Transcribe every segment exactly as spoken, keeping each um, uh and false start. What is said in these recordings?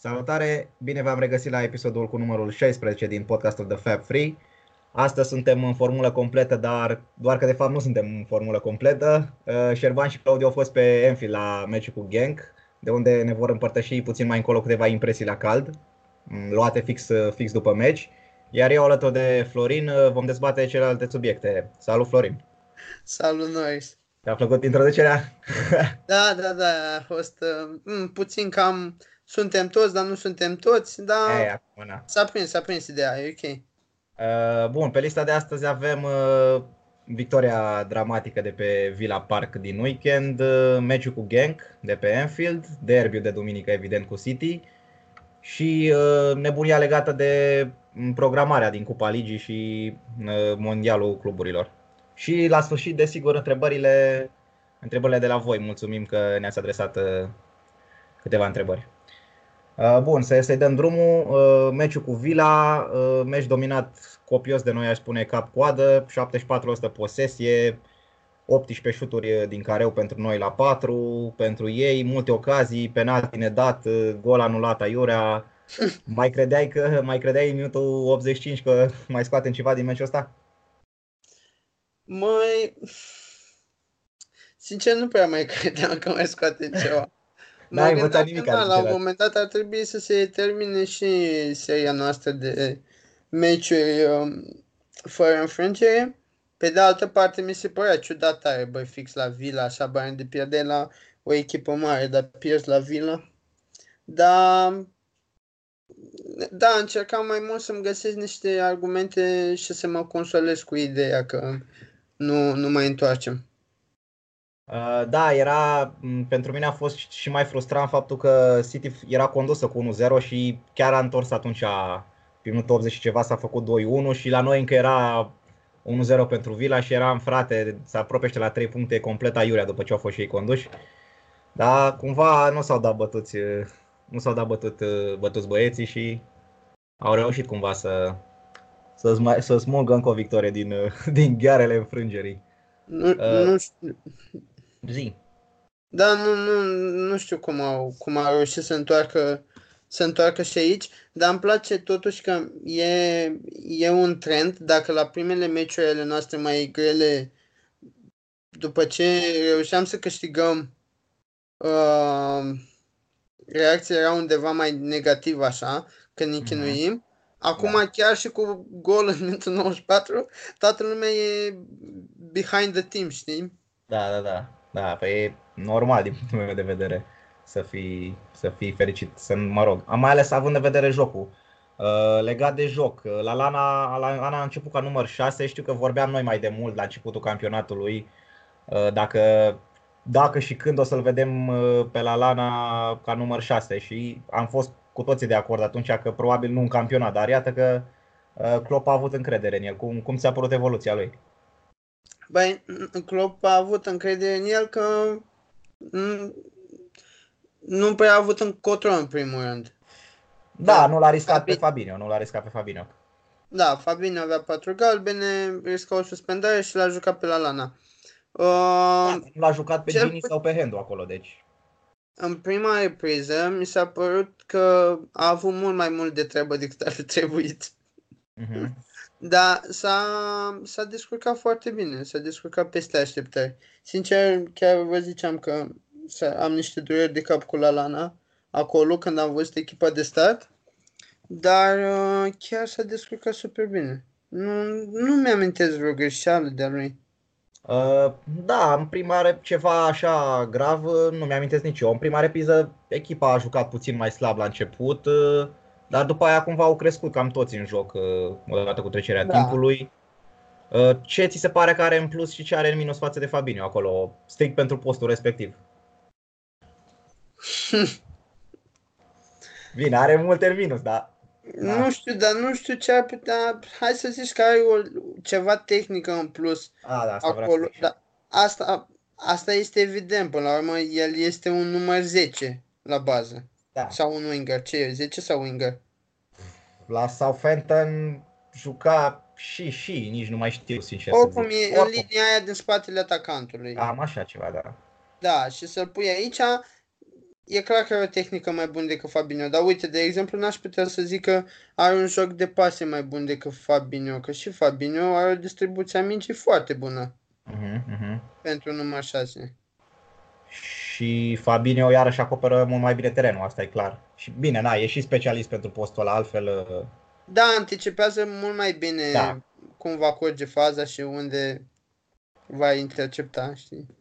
Salutare! Bine v-am regăsit la episodul cu numărul șaisprezece din podcastul The Fab Three. Astăzi suntem în formulă completă, dar doar că de fapt nu suntem în formulă completă. Șerban și Claudiu au fost pe Anfield la meciul cu Genk, de unde ne vor împărtăși puțin mai încolo câteva impresii la cald, luate fix, fix după meci. Iar eu alături de Florin vom dezbate celelalte subiecte. Salut, Florin! Salut, noi! Te-a plăcut introducerea? Da, da, da, a fost uh, puțin cam... Suntem toți, dar nu suntem toți, dar e, acum, na. s-a prins, s-a prins ideea, e ok. Uh, bun, pe lista de astăzi avem uh, victoria dramatică de pe Villa Park din weekend, uh, meciul cu Genk de pe Anfield, derbiul de duminică evident cu City și uh, nebunia legată de programarea din Cupa Ligii și uh, Mondialul Cluburilor. Și la sfârșit, desigur, întrebările, întrebările de la voi. Mulțumim că ne-ați adresat uh, câteva întrebări. Bun, să-i dăm drumul. Meciul cu Villa, meci dominat copios de noi, aș spune, cap-coadă, șaptezeci și patru la sută posesie, optsprezece șuturi din careu pentru noi la patru, pentru ei, multe ocazii, penalti nedat, gol anulat aiurea. Mai credeai că, mai credeai în minutul optzeci și cinci că mai scoatem ceva din meciul ăsta? Mai... Sincer, nu prea mai credeam că mai scoatem ceva. N-ai învățat nimic. Da, la un moment dat ar trebui să se termine și seria noastră de meciuri um, fără înfrângere. Pe de altă parte, mi se părea ciudat tare, băi, fix la Villa, așa bani de pierde la o echipă mare, dar pierzi la Villa. Dar, da, încercam mai mult să-mi găsesc niște argumente și să mă consolez cu ideea că nu, nu mai întoarcem. Da, era, pentru mine a fost și mai frustrant faptul că City era condusă cu unu zero și chiar a întors atunci, pe minutul optzeci și ceva s-a făcut doi unu și la noi încă era unu zero pentru Villa și eram, frate, se apropiește la trei puncte complet aiurea după ce au fost și ei conduși. Dar cumva nu s-au dat bătuți, nu s-au dat bătut, bătuți băieții și au reușit cumva să, să, să smulgă încă o victorie din, din ghearele înfrângerii. Nu, uh, nu știu. Zi. Da, nu, nu, nu știu cum au, cum au reușit să întoarcă, să întoarcă și aici, dar îmi place totuși că e, e un trend. Dacă la primele meciuri ale noastre mai grele, după ce reușeam să câștigăm, uh, reacția era undeva mai negativă așa, când ne chinuim. Acum, da, chiar și cu golul în minutul nouăzeci și patru, toată lumea e behind the team, știi? Da, da, da. Da, păi e normal din punctul meu de vedere să fii, să fii fericit, să mă rog. Am mai ales având în vedere jocul. Uh, legat de joc, Lallana, Lallana a început ca număr șase, știu că vorbeam noi mai de mult la începutul campionatului, uh, dacă, dacă și când o să-l vedem uh, pe Lallana ca număr șase și am fost cu toții de acord atunci că probabil nu în campionat, dar iată că uh, Klopp a avut încredere în el. Cum, cum ți-a părut evoluția lui? Băi, Klopp a avut încredere în el că nu prea a avut încotro în primul rând. Da, nu l-a riscat Fabinho. pe Fabinho, nu l-a riscat pe Fabinho. Da, Fabinho avea patru galbene, risca o suspendare și l-a jucat pe Lallana. Uh, da, nu l-a jucat pe Gini sau pe Hendo acolo, deci... În prima repriză mi s-a părut că a avut mult mai mult de treabă decât ar fi trebuit. Uh-huh. Dar s-a, s-a descurcat foarte bine, s-a descurcat peste așteptări. Sincer, chiar vă ziceam că am niște dureri de cap cu Lallana acolo când am văzut echipa de stat, dar uh, chiar s-a descurcat super bine. Nu, nu mi-amintesc vreo greșeală de-a lui. Uh, da, în prima rep, ceva așa grav, nu mi-amintesc nici eu. În prima repriză echipa a jucat puțin mai slab la început, uh, dar după aia cumva au crescut cam toți în joc uh, odată cu trecerea da. timpului. Uh, ce ți se pare că are în plus și ce are în minus față de Fabinho acolo, strict pentru postul respectiv? Bine, are multe în minus, dar... Da. Nu știu, dar nu știu ce ar putea... Hai să zici că ai o, ceva tehnică în plus A, da, asta acolo. Da, asta, asta este evident. Până la urmă, el este un număr zece la bază. Da. Sau un winger. Ce e? zece sau winger? La Southampton juca și, și, nici nu mai știu, sincer. Oricum, e Oricum. în linia aia din spatele atacantului. Am așa ceva, da. Da, și să-l pui aici... e clar că are o tehnică mai bună decât Fabinho, dar uite, de exemplu, n-aș putea să zic că are un joc de pase mai bun decât Fabinho, că și Fabinho are o distribuție a mingii foarte bună uh-huh, uh-huh. pentru numai șase. Și Fabinho iarăși acoperă mult mai bine terenul, asta e clar. Și bine, na, e și specialist pentru postul ăla, altfel... Da, anticipează mult mai bine da. cum va curge faza și unde va intercepta, știi?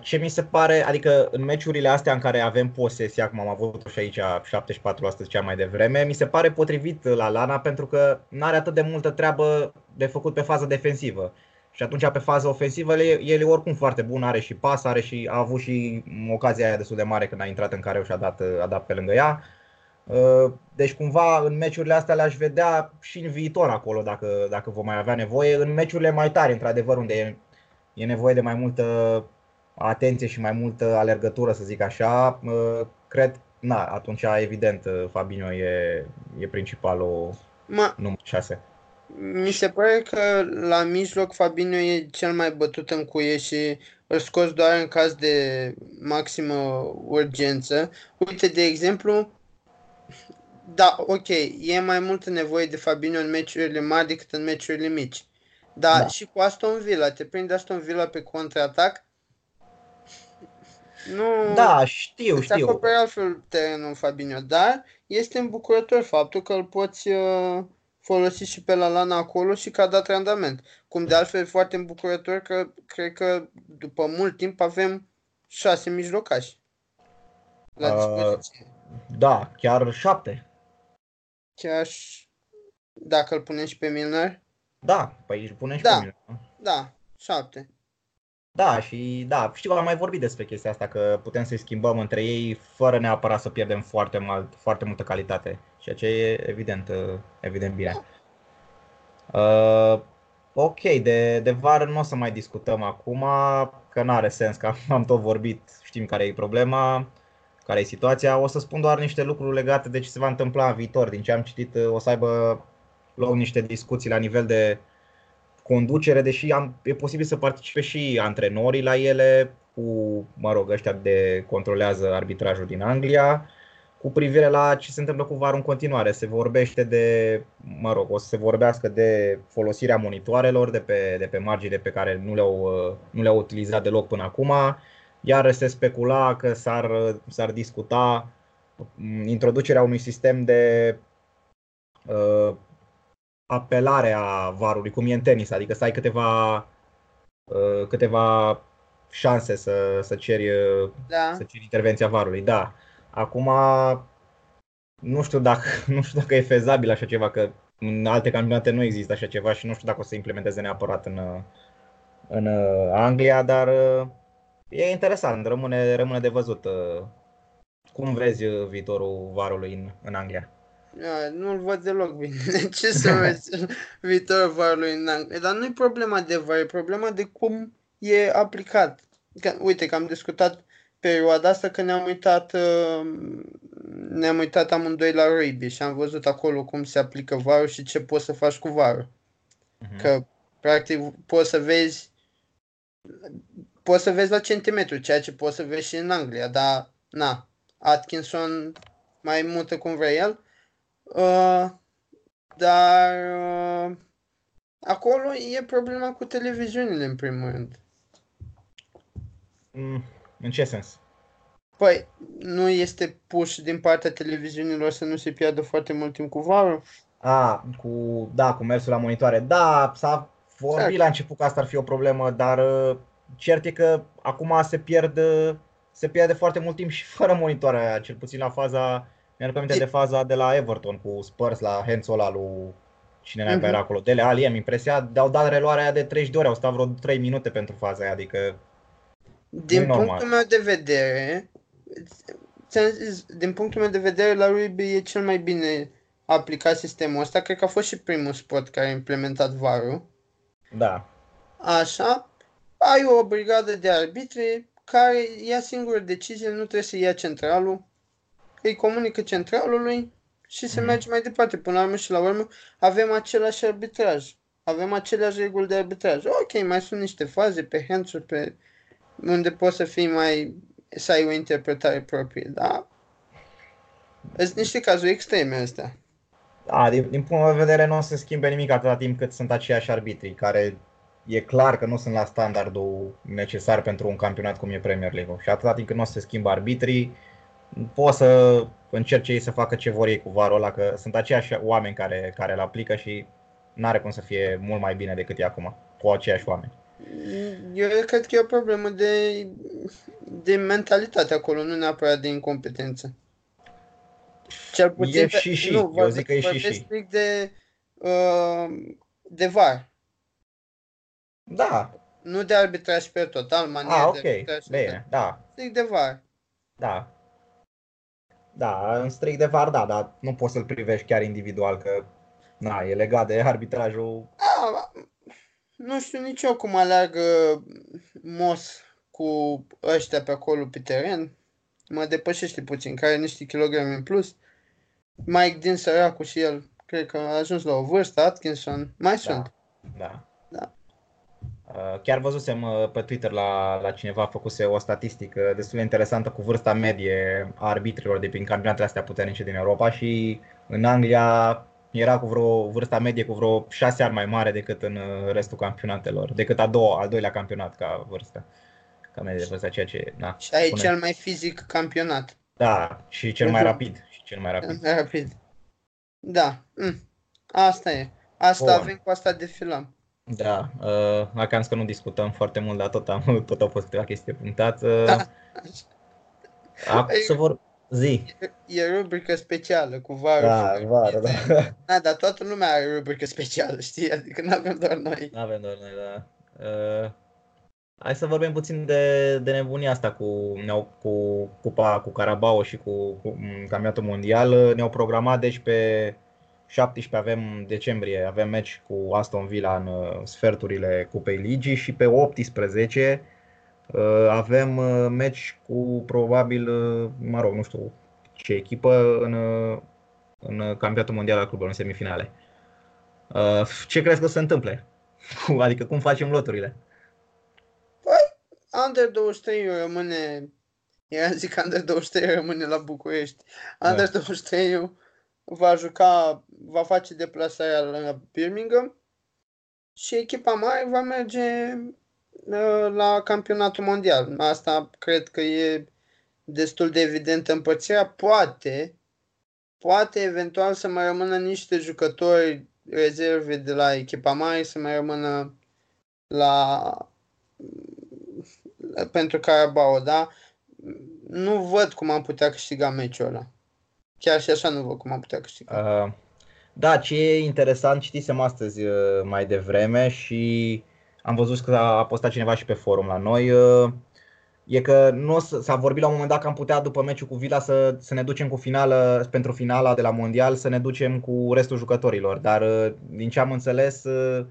Ce mi se pare, adică în meciurile astea în care avem posesia, cum am avut și aici șaptezeci și patru la sută cea mai devreme, mi se pare potrivit Lallana pentru că n-are atât de multă treabă de făcut pe faza defensivă. Și atunci pe faza ofensivă el e oricum foarte bun, are și pas, are și, a avut și ocazia aia destul de mare când a intrat în careu și a dat, a dat pe lângă ea. Deci cumva în meciurile astea le-aș vedea și în viitor acolo dacă, dacă vom mai avea nevoie. În meciurile mai tari, într-adevăr, unde e, e nevoie de mai multă atenție și mai multă alergătură, să zic așa, cred, na, atunci evident Fabinho e, e principalul Ma, număr șase. Mi se pare că la mijloc Fabinho e cel mai bătut în cuie și îl scoți doar în caz de maximă urgență. Uite, de exemplu, da, ok, e mai multă nevoie de Fabinho în meciurile mari decât în meciurile mici. Dar da. și cu Aston Villa, te prinde Aston Villa pe contraatac. Nu, da, știu, știu. Îți acoperi altfel terenul Fabinho, dar este îmbucurător faptul că îl poți uh, folosi și pe Lallana acolo și că a dat randament. Cum de altfel e foarte îmbucurător că cred că după mult timp avem șase mijlocași la dispoziție. Uh, da, chiar șapte. Chiar dacă îl punem și pe Milner? Da, păi îl punem și da, pe Milner. Da, șapte. Da, și da, știu, am mai vorbit despre chestia asta, că putem să-i schimbăm între ei fără neapărat să pierdem foarte, mal, foarte multă calitate, ceea ce e evident, evident bine. Uh, ok, de, de vară nu o să mai discutăm acum, că n-are sens, că am tot vorbit, știm care e problema, care e situația. O să spun doar niște lucruri legate de ce se va întâmpla în viitor. Din ce am citit, o să aibă loc niște discuții la nivel de conducere, deși am, e posibil să participe și antrenorii la ele, cu, mă rog, ăștia de controlează arbitrajul din Anglia, cu privire la ce se întâmplă cu varul în continuare. Se vorbește de, mă rog, o să se vorbească de folosirea monitoarelor de pe, de pe marginile pe care nu le-au, nu le-au utilizat deloc până acum, iar se specula că s-ar, s-ar discuta introducerea unui sistem de... Uh, apelarea varului, cum e în tenis, adică să ai câteva, uh, câteva șanse să, să, ceri, da. să ceri intervenția varului. Da. Acum, nu știu, dacă, nu știu dacă e fezabil așa ceva, că în alte campionate nu există așa ceva și nu știu dacă o să implementeze neapărat în, în Anglia, dar e interesant, rămâne, rămâne de văzut. Cum vezi viitorul varului în, în Anglia? Nu-l văd deloc bine. Ce să vezi viitorul varului în Anglia? Dar nu e problema de var, e problema de cum e aplicat. Că, uite că am discutat perioada asta că ne-am uitat, ne-am uitat amândoi la rugby și am văzut acolo cum se aplică varul și ce poți să faci cu varul. Uh-huh. Că practic poți să vezi poți să vezi la centimetru, ceea ce poți să vezi și în Anglia, dar na, Atkinson mai mută cum vrea el. Uh, dar uh, acolo e problema cu televiziunile în primul rând. Mm, în ce sens? Păi, nu este push din partea televiziunilor să nu se piardă foarte mult timp cu varul? A, cu, da, cu mersul la monitoare. Da, s-a vorbit exact. La început că asta ar fi o problemă, dar cert e că acum se pierde, se pierde foarte mult timp și fără monitoare, cel puțin la faza... Mi-am amintit de faza de la Everton cu Spurs la hands-on ăla lui cine n-a uh-huh. era acolo. Dele Alli, am impresia, de-au dat reluarea aia de treizeci de ore, au stat vreo trei minute pentru faza aia, adică din punctul normal. meu de vedere, zis, din punctul meu de vedere la rugby e cel mai bine aplicat sistemul ăsta, cred că a fost și primul sport care a implementat varul. Da. Așa, ai o brigadă de arbitri care ia singură decizie, nu trebuie să ia centralul. Îi comunică centralului și se merge mai departe. Până la urmă și la urmă avem același arbitraj. Avem aceleași reguli de arbitraj. Ok, mai sunt niște faze pe hands-uri pe unde poți să fii mai să ai o interpretare proprie, da? Sunt niște cazuri extreme astea. Da, din, din punctul de vedere nu o să schimbe nimic atâta timp cât sunt aceiași arbitri, care e clar că nu sunt la standardul necesar pentru un campionat cum e Premier League. Și atâta timp cât nu o să se schimbă arbitrii, pot să încerce ei să facă ce vor ei cu varul ăla, că sunt aceiași oameni care, care îl aplică și n-are cum să fie mult mai bine decât e acum, cu aceiași oameni. Eu cred că e o problemă de, de mentalitate acolo, nu neapărat de incompetență. Cel puțin e pe, și și, nu, eu zic că e și și. De, uh, de var. Da. Nu de arbitraj pe total, manier ah, okay. de arbitraj. Bine, da. Strict de var. Da. Da, în strict de var, da, dar nu poți să-l privești chiar individual, că na, e legat de arbitrajul. A, nu știu nici eu cum aleargă Mos cu ăștia pe acolo pe teren. Mă depășește puțin, care are niște kilograme în plus. Mike din săracul și el, cred că a ajuns la o vârstă, Atkinson, mai da, sunt. Da. Da. Chiar văzusem pe Twitter la, la cineva, făcuse o statistică destul de interesantă cu vârsta medie a arbitrilor de prin campionatele astea puternice din Europa și în Anglia era cu vreo vârsta medie cu vreo șase ani mai mare decât în restul campionatelor, decât a doua, al doilea campionat ca vârstă. Ca medie vârsta, ceea ce, na, și ai cel mai fizic campionat. Da, și cel mai rapid, și cel mai rapid. Cel mai rapid. Da, mm. Asta e. Asta Bun. Avem, cu asta defilăm. Da, uh, dacă am zis că nu discutăm foarte mult, dar tot, am, tot au fost câteva chestii punctate. Uh, da. A, e, să vor... Zi. E, e rubrică specială cu varul. Da, varul, da. Da, dar toată lumea are rubrică specială, știi? Adică nu avem doar noi. Nu avem doar noi, da. Uh, hai să vorbim puțin de, de nebunia asta cu, cu Cupa, cu Carabao și cu, cu campionatul mondial. Ne-au programat, deci pe șaptesprezece avem decembrie, avem meci cu Aston Villa în sferturile Cupei Ligii și pe optsprezece avem meci cu probabil, mă rog, nu știu ce echipă în, în campionatul mondial al cluburilor, în semifinale. Ce crezi că se întâmple? Adică cum facem loturile? Under douăzeci și trei rămâne, eu zic Under douăzeci și trei rămâne la București. Under da. douăzeci și trei va juca, va face deplasarea la Birmingham și echipa mare va merge uh, la campionatul mondial. Asta cred că e destul de evidentă împărțirea. Poate, poate eventual să mai rămână niște jucători rezerve de la echipa mare, să mai rămână la... pentru Carabao, da? Nu văd cum am putea câștiga meciul ăla. Chiar și așa nu văd cum am putea câștiga. Uh, da, ce e interesant, citisem astăzi uh, mai devreme și am văzut că a postat cineva și pe forum la noi, uh, e că nu o să, s-a vorbit la un moment dat că am putea după meciul cu Villa să, să ne ducem cu finală, pentru finala de la Mondial, să ne ducem cu restul jucătorilor, dar uh, din ce am înțeles uh,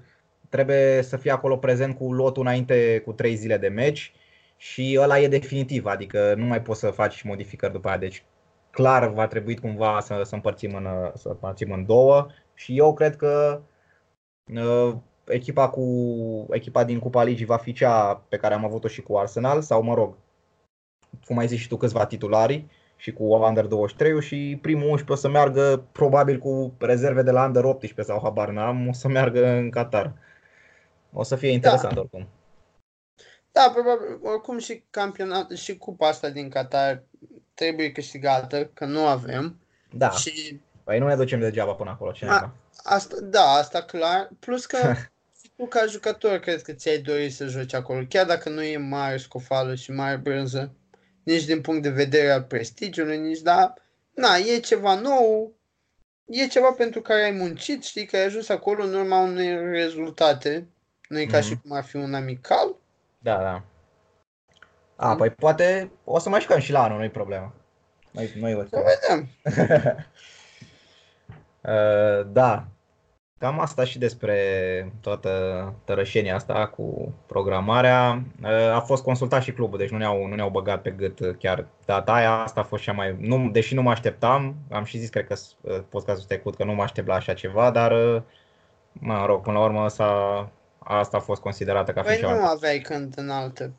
trebuie să fie acolo prezent cu lotul înainte cu trei zile de meci. Și ăla e definitiv, adică nu mai poți să faci modificări după aia. Deci clar va trebui cumva să, să, împărțim, în, să împărțim în două. Și eu cred că uh, echipa, cu, echipa din Cupa Ligii va fi cea pe care am avut-o și cu Arsenal. Sau mă rog, cum ai zis și tu, câțiva titulari și cu Under douăzeci și trei și primul unsprezece o să meargă probabil cu rezerve de la Under optsprezece sau habar n-am, o să meargă în Qatar. O să fie interesant da. oricum. Da, probabil, oricum și campionat, și cupa asta din Qatar trebuie câștigată, că nu avem. Da, și... păi nu ne ducem degeaba până acolo, cineva. Asta, da, asta clar, plus că și tu ca jucător cred că ți-ai dorit să joci acolo, chiar dacă nu e mare scofală și mare brânză, nici din punct de vedere al prestigiului, nici, da, na, e ceva nou, e ceva pentru care ai muncit, știi, că ai ajuns acolo în urma unei rezultate, nu e ca mm-hmm. și cum ar fi un amical. Da, da. A, mm. păi poate o să mai jucăm și la anul, nu-i problemă. Noi, noi o să vedem. uh, da, cam asta și despre toată tărășenia asta cu programarea. Uh, a fost consultat și clubul, deci nu ne-au, nu ne-au băgat pe gât chiar data aia. Asta a fost cea mai... Nu, deși nu mă așteptam, am și zis, cred că uh, podcastul trecut, că nu mă aștept la așa ceva, dar, uh, mă rog, până la urmă s-a... Asta a fost considerată ca fișoară. Păi nu aveai când în altă.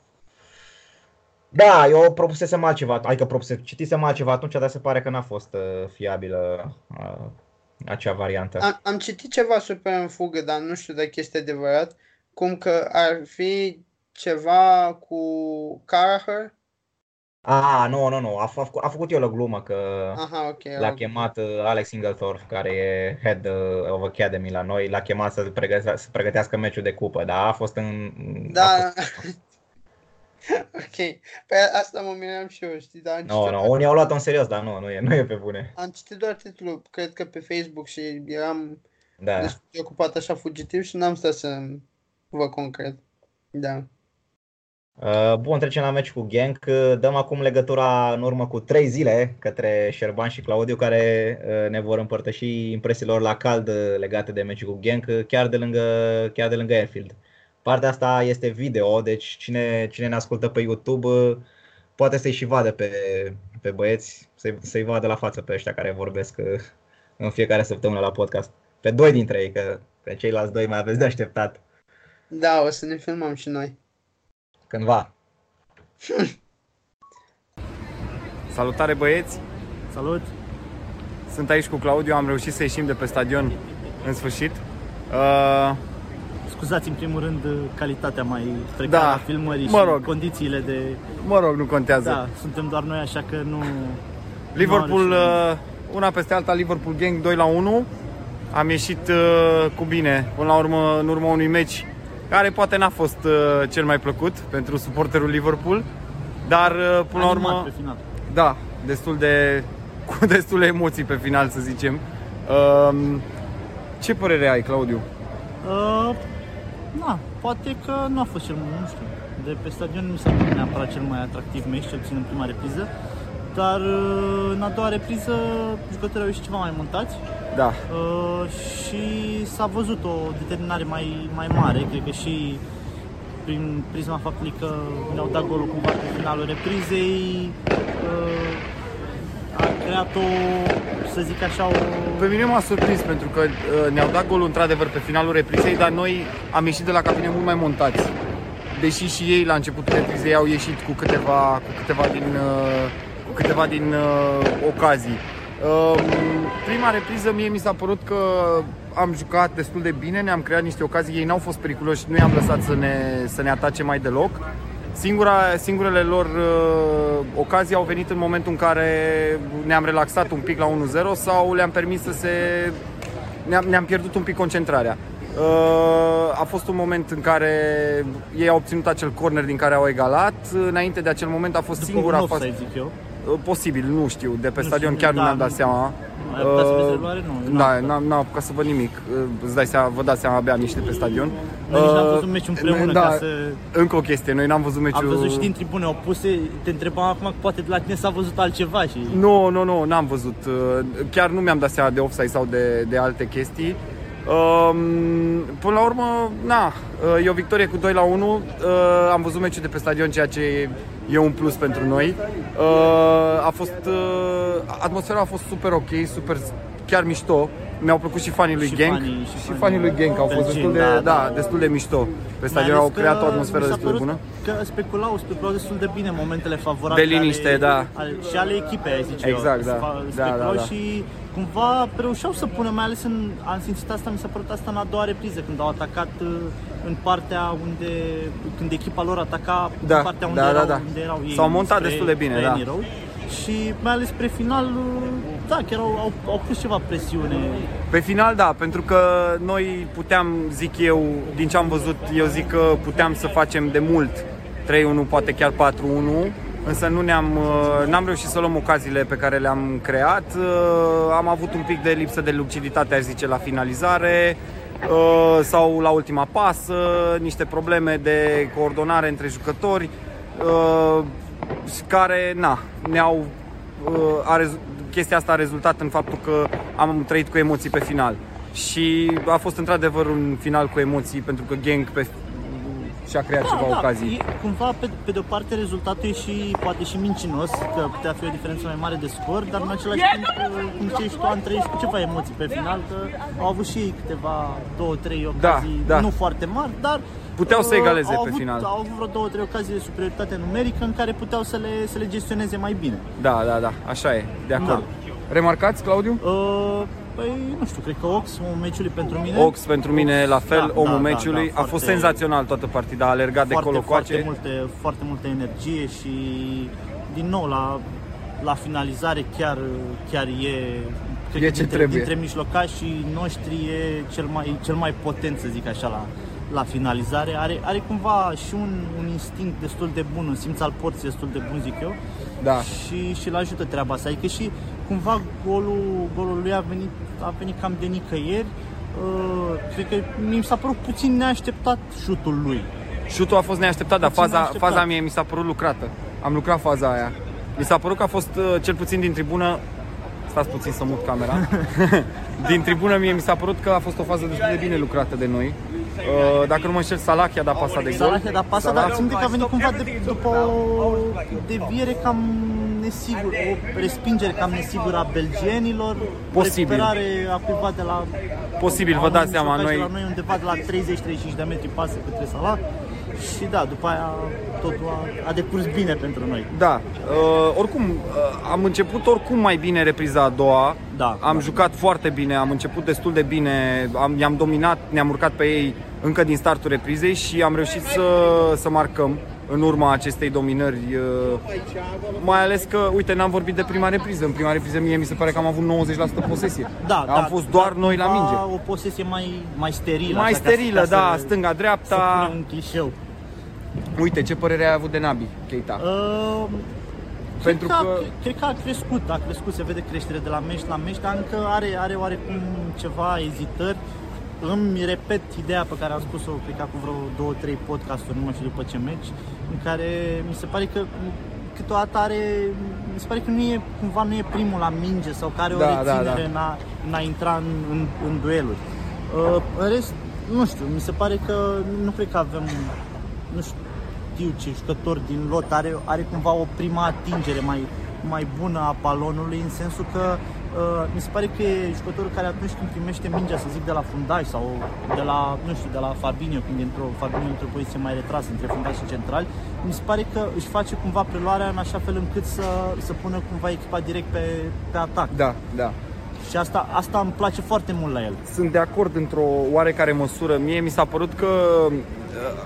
Da, eu propusesem altceva, adică propusesem, citisem altceva atunci, dar se pare că n-a fost uh, fiabilă uh, acea variantă. Am, am citit ceva super în fugă, dar nu știu dacă este adevărat, cum că ar fi ceva cu Carragher. Ah, nu, nu, nu, a, f- a făcut eu la glumă că Aha, okay, l-a okay. chemat Alex Inglethorpe, care e head of academy la noi, l-a chemat să pregătească, să pregătească meciul de cupă, dar a fost în... Da, a fost... Ok, pe asta mă miream și eu, știi, dar... Nu, nu, unii au luat-o în serios, dar nu, nu e, nu e pe bune. Am citit doar titlul, cred că pe Facebook și eram da. ocupat așa fugitiv și n-am stat să vă concret, da. Bun, trecem la meci cu Genk. Dăm acum legătura în urmă cu trei zile către Șerban și Claudiu, care ne vor împărtăși impresiile lor la cald legate de meciul cu Genk, chiar de lângă, chiar de lângă Anfield. Partea asta este video, deci cine, cine ne ascultă pe YouTube poate să-i și vadă pe, pe băieți, să-i, să-i vadă la față pe ăștia care vorbesc în fiecare săptămână la podcast. Pe doi dintre ei, că pe ceilalți doi mai aveți de așteptat. Da, o să ne filmăm și noi. Cândva. Salutare băieți! Salut! Sunt aici cu Claudiu, am reușit să ieșim de pe stadion în sfârșit. Uh... Scuzați în primul rând calitatea mai precare da, a filmării mă rog. și condițiile de... Mă rog, nu contează. Da, suntem doar noi, așa că nu... Liverpool, nu una peste alta, Liverpool Genk doi la unu. Am ieșit uh, cu bine, până la urmă, în urma unui meci care poate n-a fost uh, cel mai plăcut pentru suporterul Liverpool, dar uh, până la urmă, da, destul de cu destule emoții pe final, să zicem. Uh, ce părere ai, Claudiu? Uh, na, poate că nu a fost cel mai, nu știu. De pe stadion nu mi s-a părut neapărat cel mai atractiv meci, cel puțin în prima repriză, dar uh, în a doua repriză jucătorii au ieșit ceva mai montați. Da. Uh, și s-a văzut o determinare mai, mai mare, cred că și prin prisma faptului că ne-au dat golul cumva pe finalul reprizei, uh, a creat o, să zic așa, o... Pe mine m-a surprins pentru că uh, ne-au dat golul într-adevăr pe finalul reprizei, dar noi am ieșit de la cabine mult mai montați. Deși și ei la începutul reprizei au ieșit cu câteva, cu câteva din, uh, cu câteva din uh, ocazii. Prima repriză mie mi s-a părut că am jucat destul de bine, ne-am creat niște ocazii, ei n-au fost periculoși, nu i-am lăsat să ne, să ne atace mai deloc. Singura, singurele lor uh, ocazii au venit în momentul în care ne-am relaxat un pic la unu zero sau le-am permis să se... ne-am, ne-am pierdut un pic concentrarea. Uh, a fost un moment în care ei au obținut acel corner din care au egalat, înainte de acel moment a fost După singura față. După zic eu. Posibil, nu știu, de pe nu stadion știu, chiar da, nu mi-am dat seama. Ai apucat să vezi evaluare? Nu. Da, n-am, n-am apucat să văd nimic. Îți dai seama, vă dați seama abia niște pe stadion. Noi uh, nici n-am văzut meciul împreună da, ca să... Încă o chestie, noi n-am văzut meciul... Am văzut și din tribune opuse, te întrebam acum că poate de la tine s-a văzut altceva și... Nu, nu, nu, n-am văzut. Chiar nu mi-am dat seama de offside sau de, de alte chestii. Până la urmă, na, e o victorie cu doi la unu. Am văzut meciul de pe stadion, ceea ce e un plus pentru noi. A fost, atmosfera a fost super ok, super, chiar mișto. Mi-au plăcut și fanii lui și Genk fanii, și, și fanii lui Genk au fost destul de, da, da, destul de mișto. Pe stadion au creat o atmosferă destul de bună. Că speculau, speculau destul de bine momentele favorabile. De liniște, ale, da. Ale, și ale echipei, ai zice exact, eu. Da. Speculau da, da, da. și cumva reușeau să pună, mai ales în, am simțit asta, mi s-a părut asta în a doua repriză, când au atacat în partea unde, când echipa lor ataca da, în partea unde, da, erau, da, da. unde erau ei. S-au montat destul de bine, da. Erau. Și mai ales spre final, da, chiar au, au, au pus ceva presiune. Pe final, da, pentru că noi puteam, zic eu, din ce am văzut, eu zic că puteam să facem de mult trei unu, poate chiar patru unu. Însă nu ne-am, n-am reușit să luăm ocaziile pe care le-am creat. Am avut un pic de lipsă de luciditate, aș zice, la finalizare sau la ultima pasă, niște probleme de coordonare între jucători care, na, ne-au, a, chestia asta a rezultat în faptul că am trăit cu emoții pe final. Și a fost într-adevăr un final cu emoții pentru că Genk pe și a creat da, ceva da, ocazii. E, cumva, pe, pe de o parte, rezultatul e și, poate și mincinos, că putea fi o diferență mai mare de scor, dar în același timp, cum ziceai și tu, am trăit cu ceva emoții pe final, că au avut și ei câteva două, trei ocazii, da, da. nu foarte mari, dar puteau să egaleze uh, avut, pe final. Au avut vreo două, trei ocazii de superioritate numerică în care puteau să le, să le gestioneze mai bine. Da, da, da, așa e, de acord. Da. Remarcați, Claudiu? Uh, Păi, nu știu, cred că Ox, omul meciului pentru mine. Ox pentru mine, Ox, la fel, da, omul da, meciului. Da, da, a fost foarte, senzațional toată partida, a alergat foarte, de colo-coace. Foarte multe, foarte multă energie și, din nou, la, la finalizare chiar, chiar e, cred e că dintre, dintre mijlocașii noștri e cel mai, cel mai potent, să zic așa, la, la finalizare. Are, are cumva și un, un instinct destul de bun, un simț al porții destul de bun, zic eu. Da. Și, și îl ajută treaba asta, adică și cumva golul, golul lui a venit, a venit cam de nicăieri. Uh, cred că mi s-a părut puțin neașteptat șutul lui. Șutul a fost neașteptat, puțin dar faza, neașteptat. faza mie mi s-a părut lucrată. Am lucrat faza aia. Mi s-a părut că a fost, cel puțin din tribună, stați puțin să mut camera, din tribună mie mi s-a părut că a fost o fază destul de bine lucrată de noi. Dacă nu mă înșel, Salah i-a dat pasa de gol. Salah i-a dat pasa, Salah... dar țin că a venit cumva de, după o deviere cam nesigur, o respingere cam nesigură a belgienilor. Posibil. Recuperare a cuiva de la... Posibil, vă dați seama, noi... La noi undeva de la treizeci treizeci și cinci de metri pasă către Salah. Și da, după aia totul a, a decurs bine pentru noi. Da, uh, oricum, uh, am început oricum mai bine repriza a doua. Da, am da. jucat foarte bine, am început destul de bine, am, i-am dominat, ne-am urcat pe ei încă din startul reprizei și am reușit să, să marcăm în urma acestei dominări. Mai ales că, uite, n-am vorbit de prima repriză. În prima repriză mie mi se pare că am avut nouăzeci la sută posesie. Da, am da, fost doar da, noi la minge. O posesie mai, mai sterilă. Mai sterilă, da, stânga-dreapta. Un clișeu. Uite, ce părere ai avut de Nabi, Keita? Uh, Pentru cred că, că... Cred că a crescut, a crescut, se vede creștere de la meci la meci, dar încă are, are oarecum ceva ezitări. Îmi repet ideea pe care am spus-o, cred că cu vreo două trei podcasturi, numai și după ce meci, în care mi se pare că câteodată are, mi se pare că nu e, cumva nu e primul la minge sau care o da, reținere da, da. În, a, în a intra în, în, în dueluri. Uh, în rest, nu știu, mi se pare că nu cred că avem... nu știu ce jucător din lot are, are cumva o prima atingere mai, mai bună a palonului, în sensul că uh, mi se pare că e jucătorul care atunci când primește mingea, să zic, de la fundaș sau de la, nu știu, de la Fabinho, când într-o, Fabinho într-o poziție mai retrasă între fundaș și central, mi se pare că își face cumva preluarea în așa fel încât să, să pună cumva echipa direct pe, pe atac. Da, da. Și asta, asta îmi place foarte mult la el. Sunt de acord într-o oarecare măsură. Mie mi s-a părut că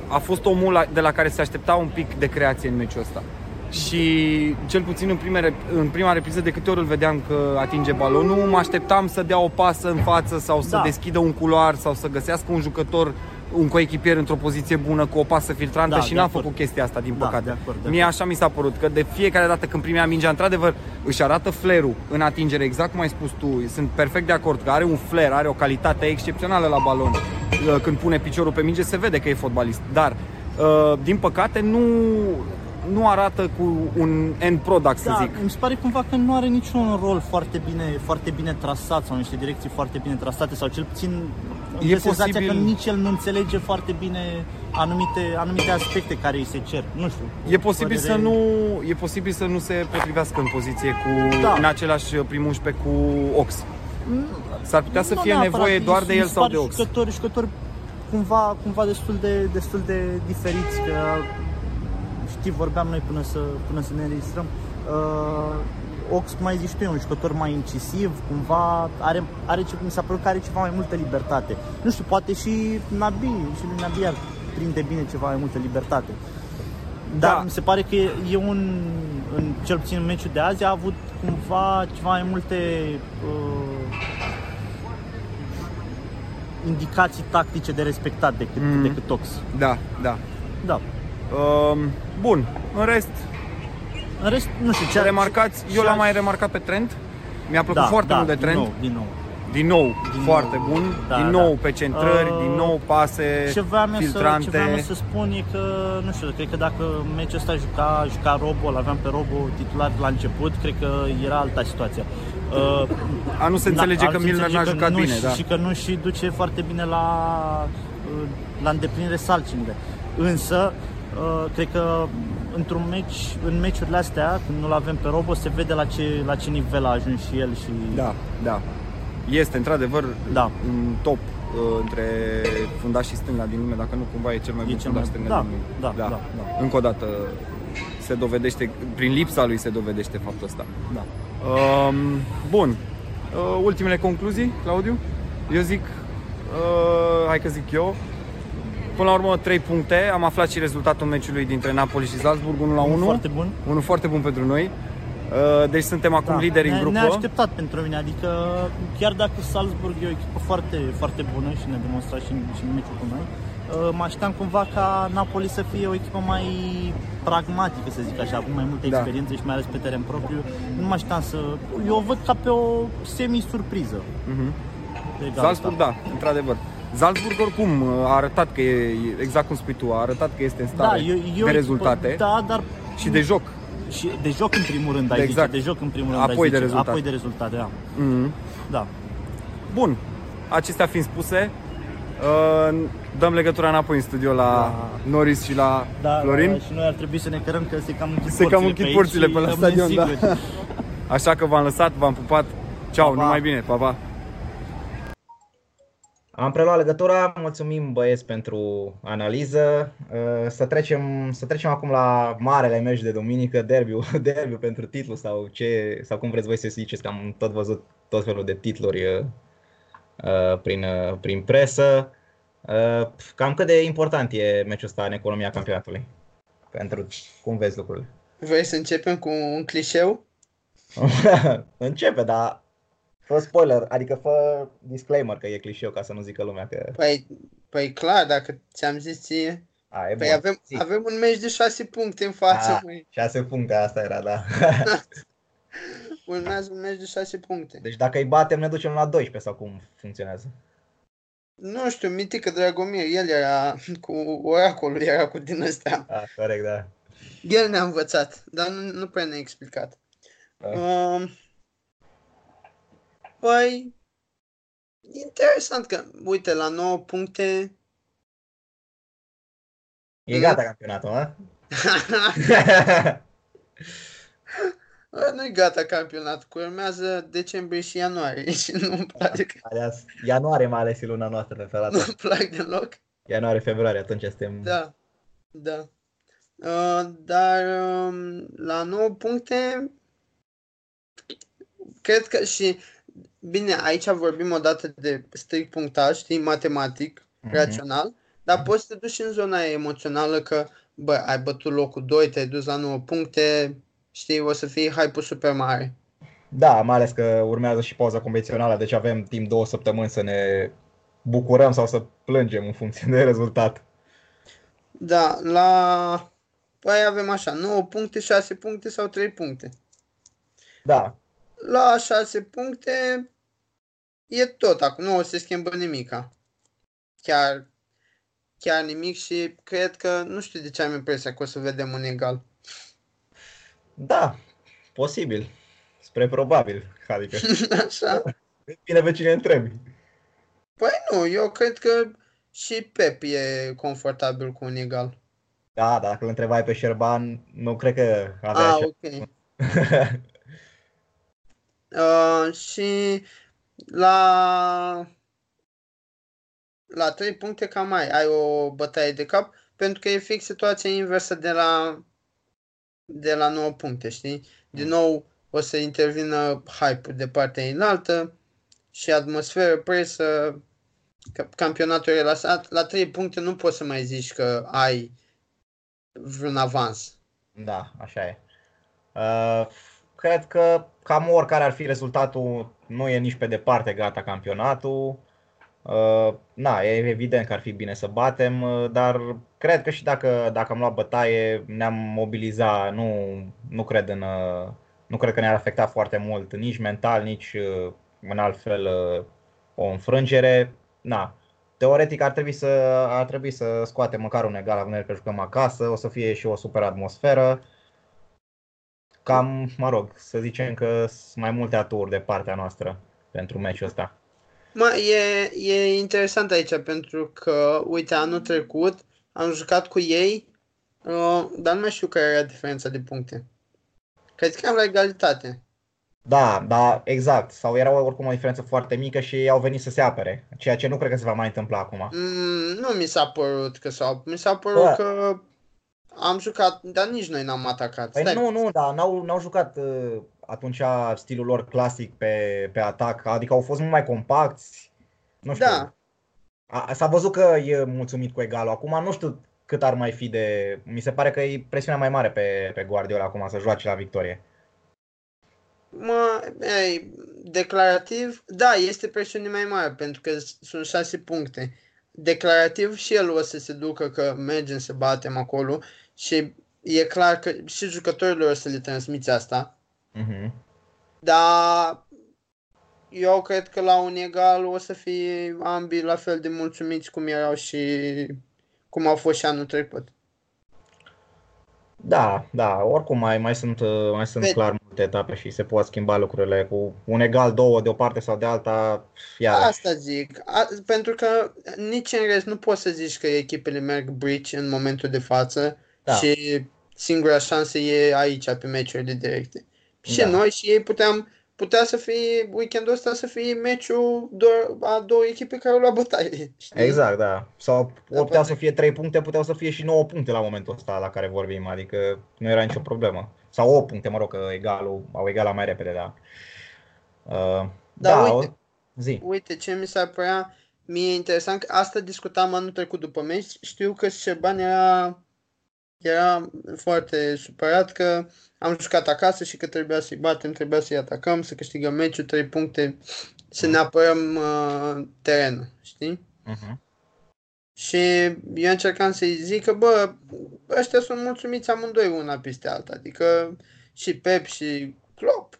a fost omul de la care se aștepta un pic de creație în meciul ăsta. Și cel puțin în, prime, în prima repriză, de câte ori îl vedeam că atinge balonul, mă așteptam să dea o pasă în față sau să da. deschidă un culoar sau să găsească un jucător, un coechipier într-o poziție bună cu o pasă filtrantă da, și n-a acord. făcut chestia asta, din păcate. Da, de acord, de acord. Mie așa mi s-a părut, că de fiecare dată când primea mingea, într-adevăr, își arată flair-ul în atingere, exact cum ai spus tu, sunt perfect de acord că are un flair, are o calitate excepțională la balon. Când pune piciorul pe minge se vede că e fotbalist, dar din păcate nu, nu arată cu un end product, da, să zic. Îmi se pare cumva că nu are niciun rol foarte bine, foarte bine trasat sau niște direcții foarte bine trasate sau cel puțin e senzația că nici el nu înțelege foarte bine anumite, anumite aspecte care îi se cer. Nu știu. E posibil să de... nu e posibil să nu se potrivească în poziție cu da. în același prim unsprezece cu Ox. S-ar putea să nu fie nevoie doar de el sau de Ox. Jucători, jucători cumva, cumva destul de, destul de diferiți, că știi, vorbeam noi până să, până să ne înregistrăm. Uh, Ox, mai zici tu, e un jucător mai incisiv, cumva are, are ce, mi s-a părut că are ceva mai multă libertate. Nu știu, poate și Nabi, și lui Nabi ar prinde bine ceva mai multă libertate. Dar da. mi se pare că e, e un, în, cel puțin în meciul de azi, a avut cumva ceva mai multe... Uh, indicații tactice de respectat decât, mm. decât Ox. Da, da. Da. Um, bun, în rest... În rest, nu știu ce... Remarcați, ce, eu l-am ce... mai remarcat pe Trent. Mi-a plăcut da, foarte da, mult de Trent. Din nou, din nou. Din nou, din foarte nou, bun. Da, din nou da. pe centrări, uh, din nou pase ce filtrante. Să, ce vreau să spun e că, nu știu, cred că dacă meciul ăsta juca, juca Robo, l-aveam pe Robo titular la început, cred că era alta situația. Uh, a nu se înțelege da, că Milner n-a jucat bine, da. Și că nu și duce foarte bine la, la îndeplinire sarcinile. Însă, cred că într-un meci, în meciurile astea, când nu-l avem pe Robo, se vede la ce, la ce nivel a ajuns și el. Și... Da, da. Este într-adevăr da. în top între fundaș și stânga din lume, dacă nu cumva e cel mai bun fundaș mai... stânga da, din lume. Da, da, da, da. Încă o dată se dovedește, prin lipsa lui se dovedește faptul ăsta. Da. Um, bun. Uh, ultimele concluzii, Claudiu? Eu zic, uh, hai că zic eu, până la urmă trei puncte, am aflat și rezultatul meciului dintre Napoli și Salzburg, unu la unu. Unul foarte bun. Unul foarte bun pentru noi. Deci suntem acum da. lideri ne, în grupă. Neașteptat pentru mine, adică chiar dacă Salzburg e o echipă foarte, foarte bună și ne demonstra și în, și în meciul cu noi, mă așteptam cumva ca Napoli să fie o echipă mai pragmatică, să zic așa, cu mai multă experiență da. și mai ales pe teren propriu. Nu mă așteptam să... Eu o văd ca pe o semi-surpriză. Uh-huh. Salzburg, da, într-adevăr. Salzburg oricum a arătat că e, exact cum spui tu, a arătat că este în stare da, eu, eu de rezultate echipă, da, dar... și de joc. Și de joc în primul rând, ai exact. zice, de joc în primul rând, apoi, ai zice, de apoi de rezultate, da. Mm-hmm. da. Bun, acestea fiind spuse, dăm legătura înapoi în studio la da. Norris și la da, Florin. Da, și noi ar trebui să ne cărăm că se cam închid se porțile, cam închid porțile pe, pe la stadion, da. Așa că v-am lăsat, v-am pupat, ceau, pa, numai bine, pa, pa! Am preluat legătura, mulțumim băieți pentru analiză. Să trecem, să trecem acum la marele meci de duminică, derbiul, derbiul pentru titlu sau ce, sau cum vreți voi să ziceți, că am tot văzut tot felul de titluri prin, prin presă. Cam cât de important e meciul ăsta în economia campionatului? Pentru cum vezi lucrurile? Vrei să începem cu un clișeu? Începe, dar... Fă spoiler, adică fă disclaimer că e clișeu ca să nu zică lumea că... Păi, păi clar, dacă ți-am zis ție... A, e păi avem, avem un meci de șase puncte în față, A, măi. șase puncte, asta era, da. Urmează un meci de șase puncte. Deci dacă îi batem, ne ducem la doisprezece sau cum funcționează? Nu știu, mitică Dragomir, el era cu oracolul, era cu din ăsta. A, corect, da. El ne-a învățat, dar nu, nu prea ne-a explicat. Da. Um, Păi, interesant că, uite, la nouă puncte... E gata campionatul, mă? Nu-i gata campionatul, că urmează decembrie și ianuarie și nu-mi place. Ianuarie mai ales e luna noastră preferată. Nu-mi plac deloc. Ianuarie, februarie, atunci suntem... Da, da. Uh, dar uh, la nouă puncte, cred că și... Bine, aici vorbim odată de strict punctaj, știi, matematic, mm-hmm. rațional, dar mm-hmm. poți să te duci în zona emoțională că, bă, ai bătut locul doi, te-ai dus la nouă puncte, știi, o să fie hype-ul super mare. Da, mai ales că urmează și pauza convențională, deci avem timp două săptămâni să ne bucurăm sau să plângem în funcție de rezultat. Da, la... Păi avem așa, nouă puncte, șase puncte sau trei puncte. Da. La șase puncte e tot, acum nu o să se schimbă nimica, chiar, chiar nimic și cred că, nu știu de ce am impresia că o să vedem un egal. Da, posibil, spre probabil, adică, așa. Bine pe cine întrebi. Păi nu, eu cred că și Pep e confortabil cu un egal. Da, dacă îl întrebai pe Șerban, nu cred că avea A, așa. ok. Uh, și la la trei puncte cam ai, ai o bătaie de cap, pentru că e fix situația inversă de la de la nouă puncte, știi? Din nou o să intervină hype-ul de partea înaltă și atmosferă, presă, campionatul relaxat. La trei puncte nu poți să mai zici că ai vreun avans. Da, așa e. Uh, cred că cam oricare ar fi rezultatul, nu e nici pe departe gata campionatul. Na, e evident că ar fi bine să batem, dar cred că și dacă, dacă am luat bătaie, ne-am mobilizat. Nu, nu, cred în, nu cred că ne-ar afecta foarte mult, nici mental, nici în altfel o înfrângere. Na, teoretic ar trebui, să, ar trebui să scoatem măcar un egal, având că jucăm acasă, o să fie și o super atmosferă. Cam, mă rog, să zicem că sunt mai multe aturi de partea noastră pentru meciul ăsta. Mă, e, e interesant aici pentru că, uite, anul trecut am jucat cu ei, uh, dar nu mai știu care era diferența de puncte. Cred că am la egalitate. Da, da, exact. Sau era oricum o diferență foarte mică și au venit să se apere, ceea ce nu cred că se va mai întâmpla acum. Mm, nu mi s-a părut că s-au... Mi s-a părut da. că am jucat, dar nici noi n-am atacat. Păi Stai. nu, nu, da, n-au, n-au jucat uh, atunci stilul lor clasic pe, pe atac, adică au fost mult mai compacți. Nu știu. Da. A, s-a văzut că e mulțumit cu egalul. Acum nu știu cât ar mai fi de... Mi se pare că e presiunea mai mare pe, pe Guardiola acum să joace la victorie. Mă, ei, declarativ, da, este presiune mai mare pentru că sunt șase puncte. Declarativ și el o să se ducă că mergem să batem acolo și e clar că și jucătorilor o să le transmiți asta. Uh-huh. Dar eu cred că la un egal o să fie ambii la fel de mulțumiți cum erau și cum au fost și anul trecut. Da, da, oricum mai, mai sunt, mai sunt Pe... clar multe etape și se pot schimba lucrurile cu un egal, două de o parte sau de alta, iarăși. Asta zic, A, pentru că nici în rest nu poți să zici că echipele merg bridge în momentul de față da. și singura șansă e aici, pe meciurile directe. Și da. noi și ei puteam, putea să fie, weekendul ăsta să fie meciul do- a două echipe care au luat bătaie. Știi? Exact, da. Sau da, puteau să fie trei puncte, puteau să fie și nouă puncte la momentul ăsta la care vorbim, adică nu era nicio problemă. Sau opt puncte, mă rog, că egalul, au egalat mai repede, da. Uh, da, da, uite, zi. Uite ce mi s-ar părea mie interesant, că asta discutam anul trecut după meci, știu că Șerban era... Era foarte supărat că am jucat acasă și că trebuia să-i batem, trebuia să-i atacăm, să câștigăm meciul, trei puncte, să ne apărăm uh, terenul, știi? Uh-huh. Și eu încercam să-i zic că, bă, ăștia sunt mulțumiți amândoi una peste alta, adică și Pep și Klopp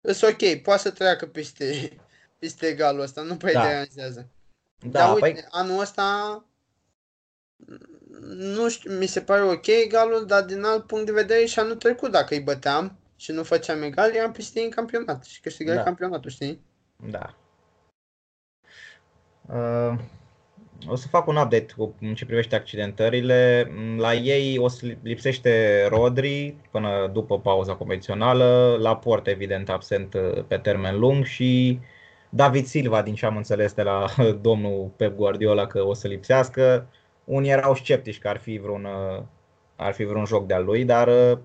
îs ok, poate să treacă peste, peste egalul ăsta, nu prea-i da. deranjează. Da, Dar uite, păi... anul ăsta... Nu știu, mi se pare ok egalul, dar din alt punct de vedere și anul trecut dacă îi băteam și nu făceam egal, eram peste în campionat și câștigai da. campionatul, știi? Da. Uh, o să fac un update cu, în ce privește accidentările. La ei o să lipsește Rodri până după pauza competițională, Laporte evident absent pe termen lung și David Silva, din ce am înțeles de la domnul Pep Guardiola că o să lipsească. Unii erau sceptici că ar fi vreun, ar fi vreun joc de-al lui, dar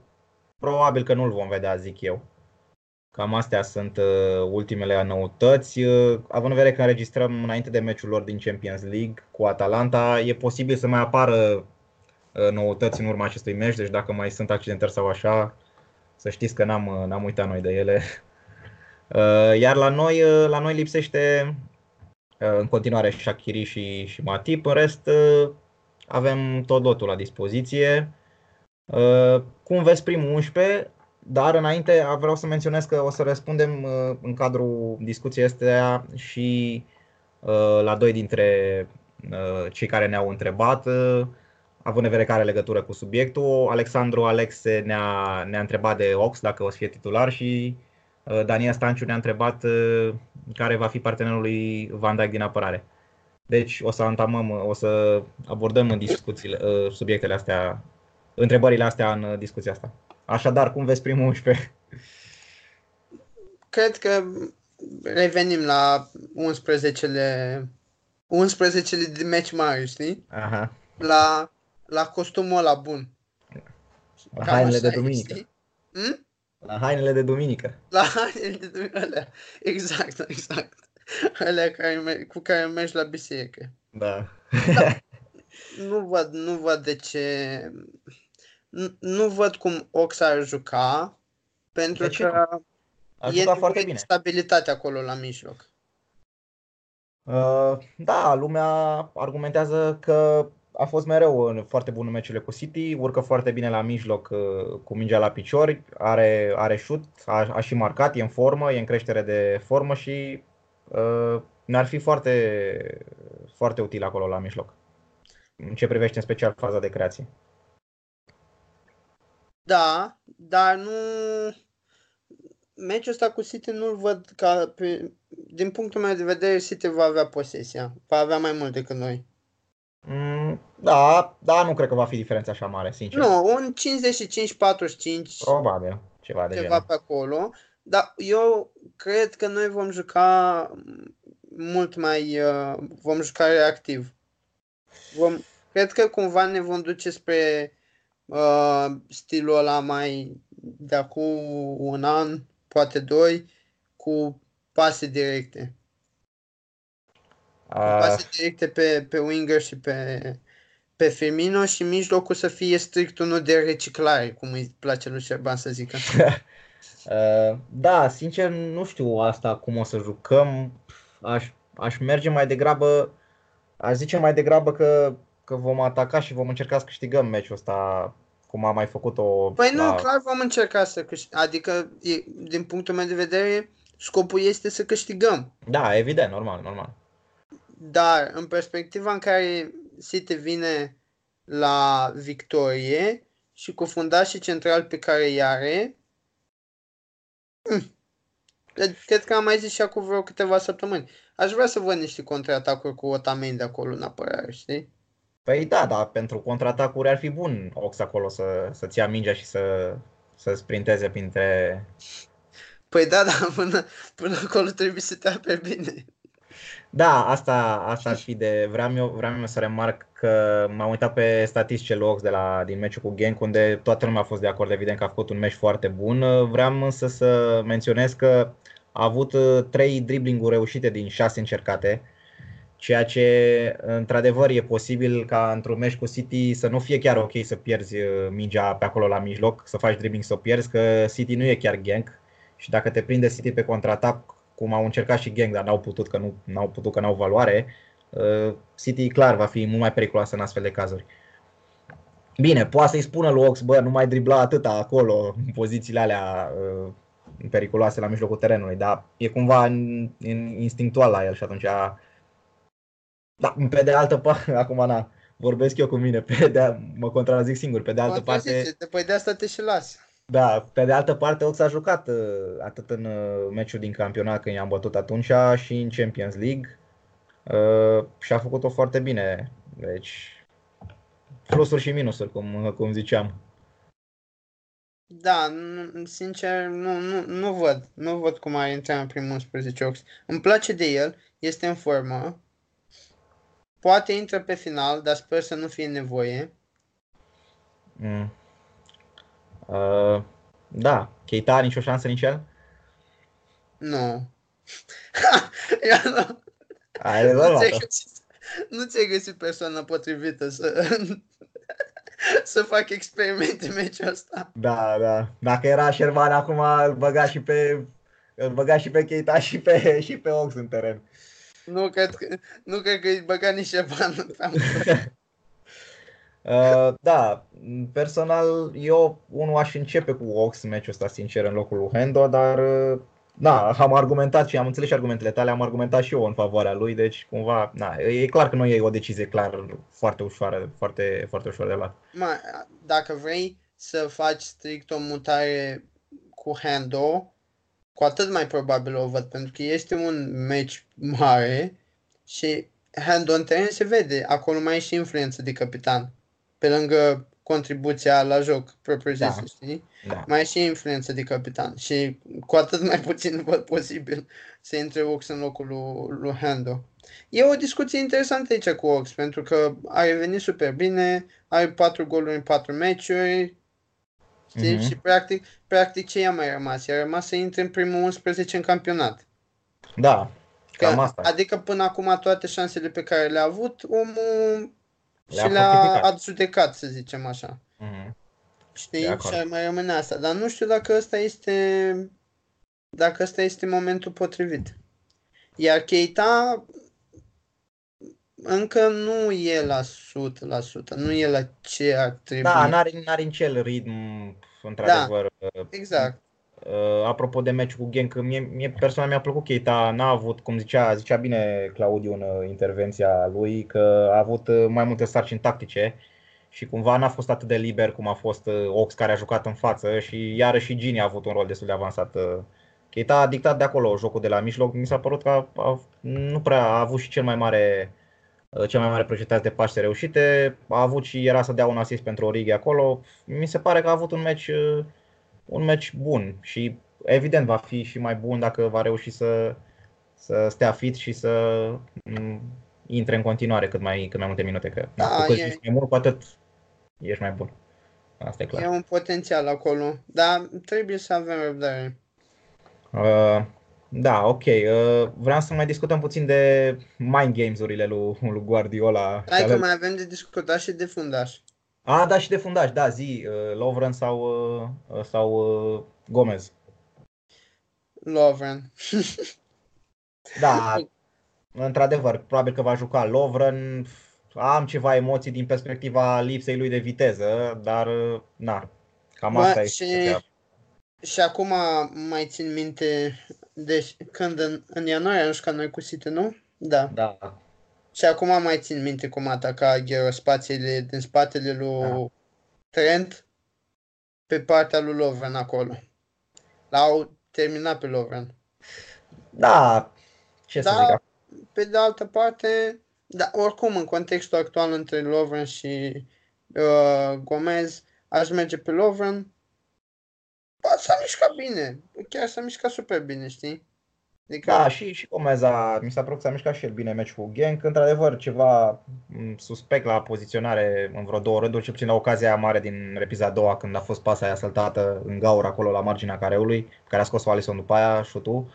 probabil că nu-l vom vedea, zic eu. Cam astea sunt ultimele noutăți. Având în vedere că înregistrăm înainte de meciul lor din Champions League cu Atalanta, e posibil să mai apară noutăți în urma acestui meci, deci dacă mai sunt accidentări sau așa, să știți că n-am, n-am uitat noi de ele. Iar la noi, la noi lipsește în continuare Shaqiri și, și Matip, în rest... Avem tot lotul la dispoziție. Cum vezi primul unsprezece, dar înainte vreau să menționez că o să răspundem în cadrul discuției astea și la doi dintre cei care ne-au întrebat, având în vedere că are legătură cu subiectul. Alexandru Alexe ne-a, ne-a întrebat de Ox dacă o să fie titular și Daniel Stanciu ne-a întrebat care va fi partenerul lui Van Dijk din apărare. Deci o să antamăm, o să abordăm în discuțiile, subiectele astea, întrebările astea în discuția asta. Așadar, cum vezi primul unsprezece? Cred că revenim la unsprezecele, unsprezecele de meci mari, știi? Aha. La, la costumul ăla bun. La Cam hainele de duminică. Hm? La hainele de duminică. La hainele de duminică, exact, exact. Alea care, cu care mergi la biserică. Da. da. Nu văd, nu văd de ce... Nu, nu văd cum Ox ar juca, pentru de că ar juca foarte bine. Stabilitate acolo la mijloc. Uh, da, lumea argumentează că a fost mereu foarte bun în meciurile cu City, urcă foarte bine la mijloc cu mingea la piciori, are, are șut, a, a și marcat, e în formă, e în creștere de formă și... Uh, ne-ar fi foarte, foarte util acolo la mijloc, în ce privește în special faza de creație. Da, dar nu... Meciul ăsta cu City nu-l văd ca... Din punctul meu de vedere, City va avea posesia, va avea mai mult decât noi. Da, da, nu cred că va fi diferența așa mare, sincer. Nu, un cincizeci și cinci patruzeci și cinci. Probabil, ceva de Ceva genul. Pe acolo. Dar eu cred că noi vom juca mult mai, uh, vom juca reactiv. Vom, cred că cumva ne vom duce spre uh, stilul ăla mai de acum un an, poate doi, cu pase directe. Uh. Pase directe pe, pe winger și pe, pe Firmino și mijlocul să fie strict unul de reciclare, cum îi place lui Șerban să zică. Uh, da, sincer, nu știu asta cum o să jucăm. Aș, aș merge mai degrabă, aș zice mai degrabă că, că vom ataca și vom încerca să câștigăm meciul ăsta, cum am mai făcut-o. Păi la... nu, clar vom încerca să câștigăm, adică, din punctul meu de vedere, scopul este să câștigăm. Da, evident, normal, normal. Dar, în perspectiva în care City vine la victorie și cu fundașii centrali pe care îi are, cred că am mai zis și acum vreo câteva săptămâni. Aș vrea să văd niște contraatacuri cu Otamendi de acolo în apărare, știi? Păi da, dar pentru contraatacuri ar fi bun Ox acolo să, să-ți ia mingea și să, să sprinteze printre... Păi da, dar până, până acolo trebuie să te aperi bine. Da, asta, asta ar fi de... Vreau eu, vreau eu să remarc că m-am uitat pe statisticele Ox de la, din meciul cu Genk, unde toată lumea a fost de acord, evident că a făcut un meci foarte bun. Vreau însă să menționez că a avut trei dribbling-uri reușite din șase încercate, ceea ce într-adevăr e posibil ca într-un meci cu City să nu fie chiar ok să pierzi mingea pe acolo la mijloc, să faci dribbling să o pierzi, că City nu e chiar Genk și dacă te prinde City pe contraatac, cum au încercat și Genk, dar n-au putut, că nu n-au putut, că n-au valoare, City clar va fi mult mai periculoasă în astfel de cazuri. Bine, poate să-i spună lui Ox, bă, nu mai dribla atâta acolo, în pozițiile alea periculoase la mijlocul terenului, dar e cumva instinctual la el și atunci... A... Da, pe de altă parte, acum na, vorbesc eu cu mine, pe de, mă contrazic singur, pe de altă parte... Păi de asta te și las. Da, pe de altă parte Ox a jucat atât în meciul din campionat când i-am bătut atunci și în Champions League și a făcut-o foarte bine, deci plusuri și minusuri, cum, cum ziceam. Da, nu, sincer nu, nu, nu văd, nu văd cum ar intra în primul unsprezece Ox. Îmi place de el, este în formă, poate intră pe final, dar sper să nu fie nevoie. Mm. Uh, da, Keita, nicio șansă nici el? Nu. nu. Ai nu, ți-ai găsit, nu ți-ai găsit persoana potrivită să, să fac experimente în meciul ăsta. Da, da. Dacă era Șerban acum, îl băga și pe, îl băga și pe Keita și pe, și pe Ox în teren. Nu cred că, nu cred că îi băga nici Șerban în teren. Uh, da, personal eu unul aș începe cu Ox meciul ăsta, sincer, în locul lui Hendo, dar da, am argumentat și am înțeles și argumentele tale, am argumentat și eu în favoarea lui, deci cumva, na, e clar că nu e o decizie clar foarte ușoară, foarte, foarte ușor de luat. Mai, dacă vrei să faci strict o mutare cu Hendo, cu atât mai probabil o văd, pentru că este un meci mare și Hendo în teren se vede, acolo mai e și influență de capitan. Pe lângă contribuția la joc propriu-zis, da, știi? Da. Mai e și influență de capitan și cu atât mai puțin văd posibil să intre Ox în locul lui, lui Hendo. E o discuție interesantă aici cu Ox, pentru că a revenit super bine, are patru goluri în patru meciuri, știi? Mm-hmm. Și practic, practic ce i-a mai rămas? I-a rămas să intre în primul unsprezece în campionat. Da, că, cam asta. Adică până acum toate șansele pe care le-a avut, omul... Le-a și le-a adjudecat, să zicem așa. Mm-hmm. Știi? Și ar mai rămâne asta. Dar nu știu dacă ăsta este dacă ăsta este momentul potrivit. Iar Keita încă nu e la o sută la sută. Nu e la ce ar trebui. Da, n-are, n-are în cel ritm, într-adevăr. Da, exact. Uh, apropo de meciul cu Genk, mie, mie personal mi-a plăcut Keita, n-a avut, cum zicea, zicea bine Claudiu în uh, intervenția lui, că a avut uh, mai multe sarcini tactice și cumva n-a fost atât de liber cum a fost uh, Ox, care a jucat în față și iarăși și Gini a avut un rol destul de avansat. Uh, Keita a dictat de acolo jocul de la mijloc, mi s-a părut că a, a, nu prea a avut și cel mai mare cea mai mare procentaj de pași reușite. A avut și era să dea un asist pentru Origi acolo. Mi se pare că a avut un meci un meci bun și evident va fi și mai bun dacă va reuși să să stea fit și să intre în continuare cât mai cât mai multe minute, că da, cu cât e... ești mai mult, cu atât ești mai bun. Asta e clar. E un potențial acolo, dar trebuie să avem răbdare. Uh, da, ok. Uh, vreau să mai discutăm puțin de mind games-urile lui, lui Guardiola. Hai că mai avem de discutat și de fundaș. Ah, da, și de fundaș, da, zi. Uh, Lovren sau, uh, sau uh, Gomez? Lovren. Da, într-adevăr, probabil că va juca Lovren. Am ceva emoții din perspectiva lipsei lui de viteză, dar na, cam ba, asta și, e. Și acum mai țin minte, deci când în, în ianuarie am jucat noi cu City, nu? Da. Da. Și acum mai țin minte cum ataca Aguero spațiile din spatele lui da. Trent pe partea lui Lovren acolo. L-au terminat pe Lovren. Da, ce da, să zic. Pe de altă parte, da, oricum, în contextul actual între Lovren și uh, Gomez, aș merge pe Lovren. Ba, s-a mișcat bine, chiar s-a mișcat super bine, știi? Adică... Da, și, și Gomez a, mi s-a părut că s-a mișcat și el bine în meci cu Genk. Într-adevăr, ceva suspect la poziționare în vreo două rânduri, cel puțin la ocazia mare din repriza a doua, când a fost pasa aia săltată în gaură acolo la marginea careului, care a scos-o Alisson după aia, șutul.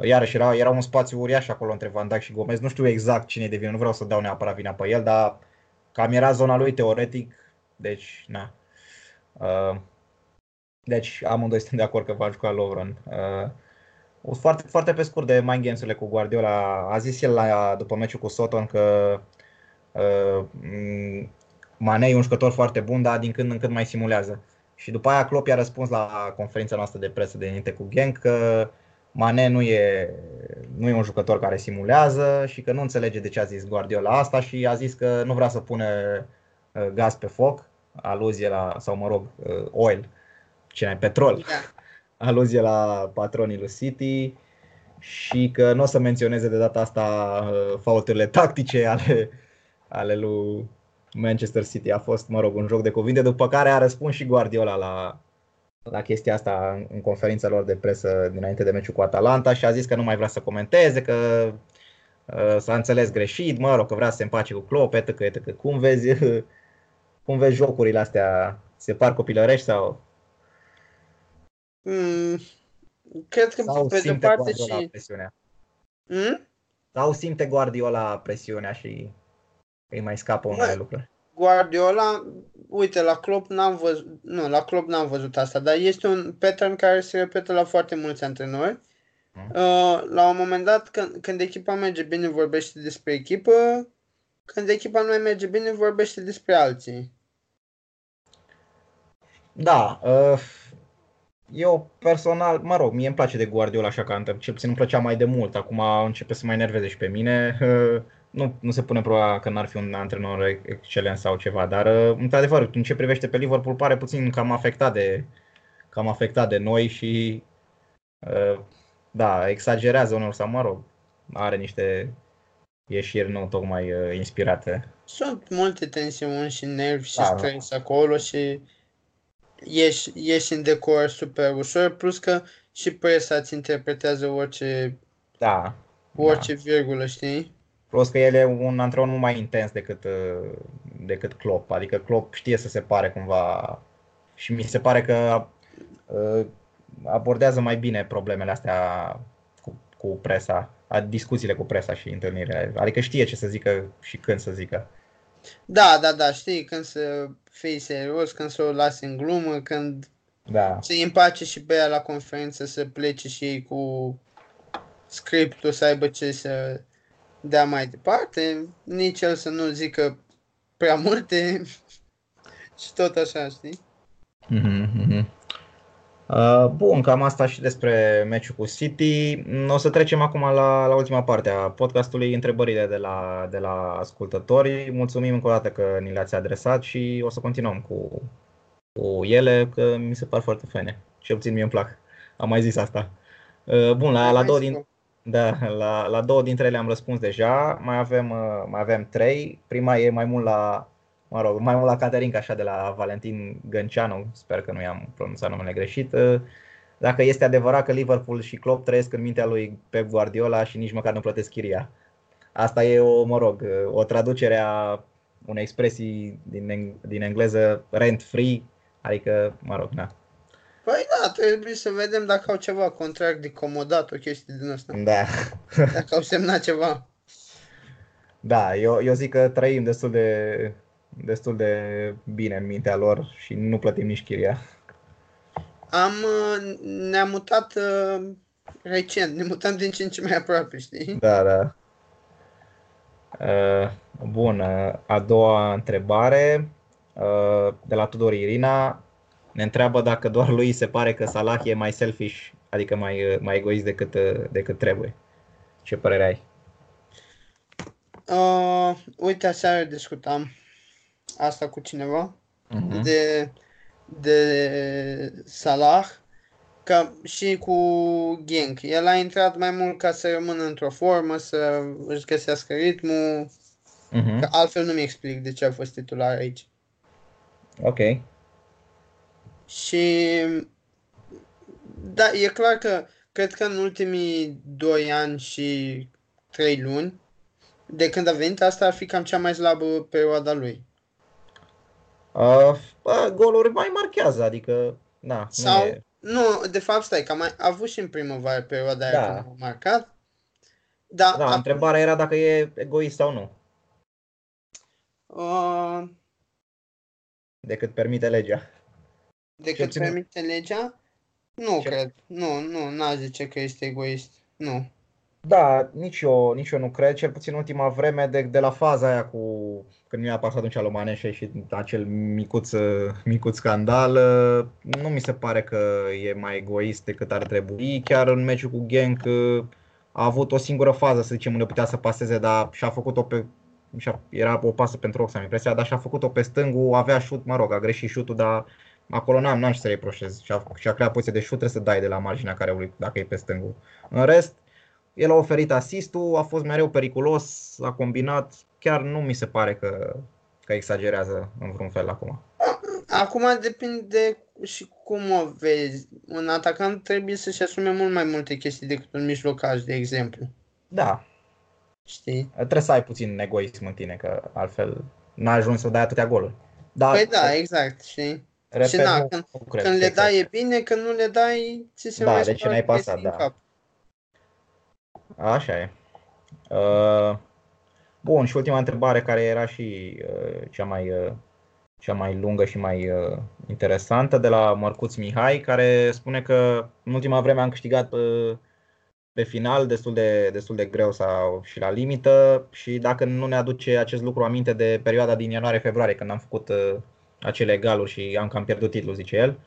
Iarăși era, era un spațiu uriaș acolo între Van Dijk și Gomez. Nu știu exact cine-i de vină, nu vreau să dau neapărat vina pe el, dar cam era zona lui teoretic, deci na. Deci amândoi suntem de acord că va juca Lovren. Foarte, foarte pe scurt de mind games-urile cu Guardiola. A zis el la, după meciul cu Soton că Mane e un jucător foarte bun, dar din când în când mai simulează. Și după aia Klopp i-a răspuns la conferința noastră de presă de înainte cu Genk că Mane nu e, nu e un jucător care simulează și că nu înțelege de ce a zis Guardiola asta și a zis că nu vrea să pune gaz pe foc, aluzie la, sau mă rog, oil, ce mai petrol, aluzie la patronii lui City și că nu o să menționeze de data asta fauturile tactice ale, ale lui Manchester City. A fost, mă rog, un joc de cuvinte, după care a răspuns și Guardiola la... la chestia asta în conferința lor de presă dinainte de meciul cu Atalanta și a zis că nu mai vrea să comenteze, că uh, s-a înțeles greșit, mă rog, că vrea să se împace cu Klopp, etc, etc. Cum vezi, cum vezi jocurile astea? Se par copilărești sau? Mm, cred că sau pe simte Guardiola și... presiunea? Mm? Sau simte Guardiola presiunea și îi mai scapă unele lucruri? Guardiola, uite, la Klopp n-am văzut, nu, la Klopp n-am văzut asta, dar este un pattern care se repetă la foarte mulți antrenori. Mm. Uh, la un moment dat, când, când echipa merge bine, vorbește despre echipă, când echipa nu merge bine, vorbește despre alții. Da, uh, eu personal, mă rog, mie îmi place de Guardiola așa ca antrenor, cel puțin îmi plăcea mai de mult, acum începe să mă enerveze și pe mine. Uh, Nu, nu se pune problema că n-ar fi un antrenor excelent sau ceva, dar într-adevăr, în ce privește pe Liverpool, pare puțin cam afectat de, cam afectat de noi și da, exagerează unor sau, mă rog, are niște ieșiri nu tocmai inspirate. Sunt multe tensiuni și nervi și da, stres acolo și ieși, ieși în decor super ușor, plus că și presa îți interpretează orice, da, orice da. virgulă, știi? Plus că el e un antrenor mult mai intens decât, decât Klopp, adică Klopp știe să se pare cumva și mi se pare că abordează mai bine problemele astea cu, cu presa, discuțiile cu presa și întâlnirile, adică știe ce să zică și când să zică. Da, da, da, știi, când să fii serios, când să o lasi în glumă, când da. se împace și pe ea la conferință să plece și ei cu scriptul să aibă ce să... Da, mai departe, nici el să nu zică prea multe și tot așa, știi? Mm-hmm, mm-hmm. Uh, bun, cam asta și despre meciul cu City. O să trecem acum la, la ultima parte a podcastului, întrebările de la, de la ascultători. Mulțumim încă o dată că ni le-ați adresat și o să continuăm cu, cu ele, că mi se par foarte faine. Cel puțin mie îmi plac. Am mai zis asta. Uh, bun, la, la două din... Da, la, la două dintre ele am răspuns deja, mai avem, mai avem trei. Prima e mai mult la, mă rog, mai mult la Caterinca, așa, de la Valentin Gânceanu, sper că nu i-am pronunțat numele greșit. Dacă este adevărat că Liverpool și Klopp trăiesc în mintea lui Pep Guardiola și nici măcar nu plătesc chiria. Asta e o, mă rog, o traducere a unei expresii din, din engleză, rent free, adică, mă rog, na. Păi da, trebuie să vedem dacă au ceva, contract de comodat, o chestie din asta. Da. Dacă au semnat ceva. Da, eu, eu zic că trăim destul de, destul de bine în mintea lor și nu plătim nici chiria. Am, ne-am mutat uh, recent, ne mutăm din ce în ce mai aproape, știi? Da, da. Uh, bun, a doua întrebare, uh, de la Tudor Irina. Ne întreabă dacă doar lui se pare că Salah e mai selfish, adică mai, mai egoist decât, decât trebuie. Ce părere ai? Uh, uite, aseară discutam asta cu cineva, uh-huh. de, de Salah, că și cu Genk. El a intrat mai mult ca să rămână într-o formă, să își găsească ritmul, uh-huh. că altfel nu-mi explic de ce a fost titular aici. Ok. Și da, e clar că cred că în ultimii doi ani și trei luni, de când a venit, asta ar fi cam cea mai slabă perioada lui. Uh, uh, goluri mai marchează, adică, na, sau, nu e... Nu, de fapt, stai, că am mai avut și în primăvară perioada aia, da. Când a marcat. Da, da, acum... întrebarea era dacă e egoist sau nu. Uh... Decât permite legea. Decât permite legea? Nu ce? Cred. Nu, nu, n-a zice că este egoist. Nu. Da, nici eu, nici eu nu cred. Cel puțin în ultima vreme, de, de la faza aia cu când mi-a apărut atunci lui Mane și acel micuț, micuț scandal, nu mi se pare că e mai egoist decât ar trebui. Chiar în meciul cu Genk a avut o singură fază, să zicem, unde putea să paseze, dar și-a făcut-o pe... Era o pasă pentru Ox, am impresia, dar și-a făcut-o pe stângul, avea șut, mă rog, a greșit șutul, dar... Acolo n-am, n-am ce să reproșez și a, și a creat poziție de șut, trebuie să dai de la marginea careului dacă e pe stângul. În rest, el a oferit asistul, a fost mereu periculos, a combinat, chiar nu mi se pare că, că exagerează în vreun fel acum. Acum depinde și cum o vezi. Un atacant trebuie să-și asume mult mai multe chestii decât un mijlocaj, de exemplu. Da. Știi? Trebuie să ai puțin egoism în tine, că altfel n-ai ajuns să dai atâtea goluri. Dar, păi da, exact, știi? Repet, și na, când, cred, când le dai e bine, când nu le dai, ți se da, mai deci n-ai pasat, da. Cap. Așa e. Uh, bun, și ultima întrebare, care era și uh, cea, mai, uh, cea mai lungă și mai uh, interesantă, de la Mărcuț Mihai, care spune că în ultima vreme am câștigat uh, pe final, destul de, destul de greu sau și la limită, și dacă nu ne aduce acest lucru aminte de perioada din ianuarie-februarie, când am făcut... Uh, acele egaluri și am cam pierdut titlul, zice el.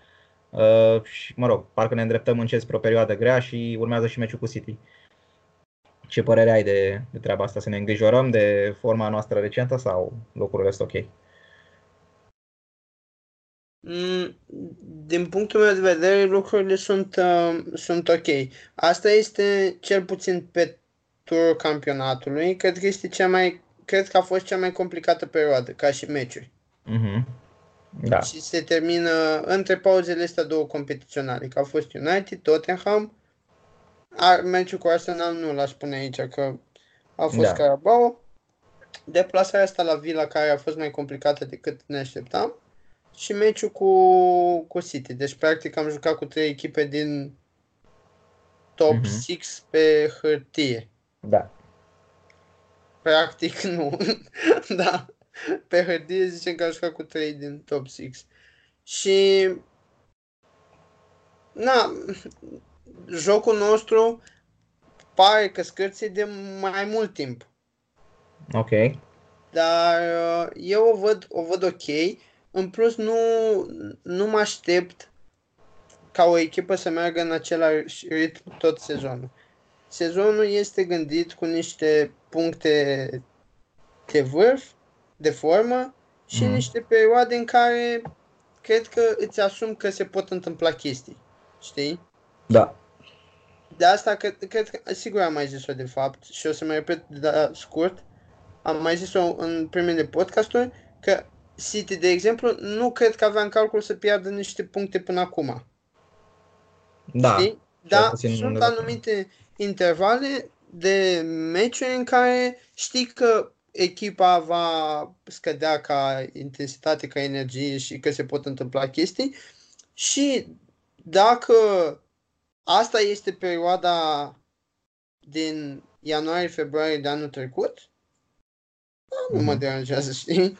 Uh, și, mă rog, parcă ne îndreptăm încet spre o perioadă grea și urmează și meciul cu City. Ce părere ai de, de treaba asta? Să ne îngrijorăm de forma noastră recentă sau lucrurile sunt ok? Din punctul meu de vedere, lucrurile sunt, uh, sunt ok. Asta este, cel puțin pe turul campionatului, cred că, este cea mai, cred că a fost cea mai complicată perioadă, ca și meciuri. Mm-hmm. Da. Și se termină între pauzele astea două competiționale, că a fost United, Tottenham, ar, meciul cu Arsenal nu l-aș spune aici, că a fost da. Carabao, deplasarea asta la Villa, care a fost mai complicată decât ne așteptam, și meciul cu, cu City. Deci practic am jucat cu trei echipe din top șase mm-hmm. pe hârtie. Da. Practic nu. Da. Pe hârtie zicem că a jucat cu trei din top șase. Și na, jocul nostru pare că scârție de mai mult timp. Ok. Dar eu o văd, o văd ok. În plus nu, nu mă aștept ca o echipă să meargă în același ritm tot sezonul. Sezonul este gândit cu niște puncte de vârf, de formă și mm. niște perioade în care cred că îți asumi că se pot întâmpla chestii, știi? Da. de asta, cred, cred că sigur am mai zis-o de fapt și o să mă repet la scurt, am mai zis-o în primele podcasturi, că City, de exemplu, nu cred că avea în calcul să piardă niște puncte până acum. Da. Știi? Dar sunt anumite intervale de meciuri în care știi că echipa va scădea ca intensitate, ca energie și că se pot întâmpla chestii și dacă asta este perioada din ianuarie-februarie de anul trecut, nu mm. mă deranjează, știi?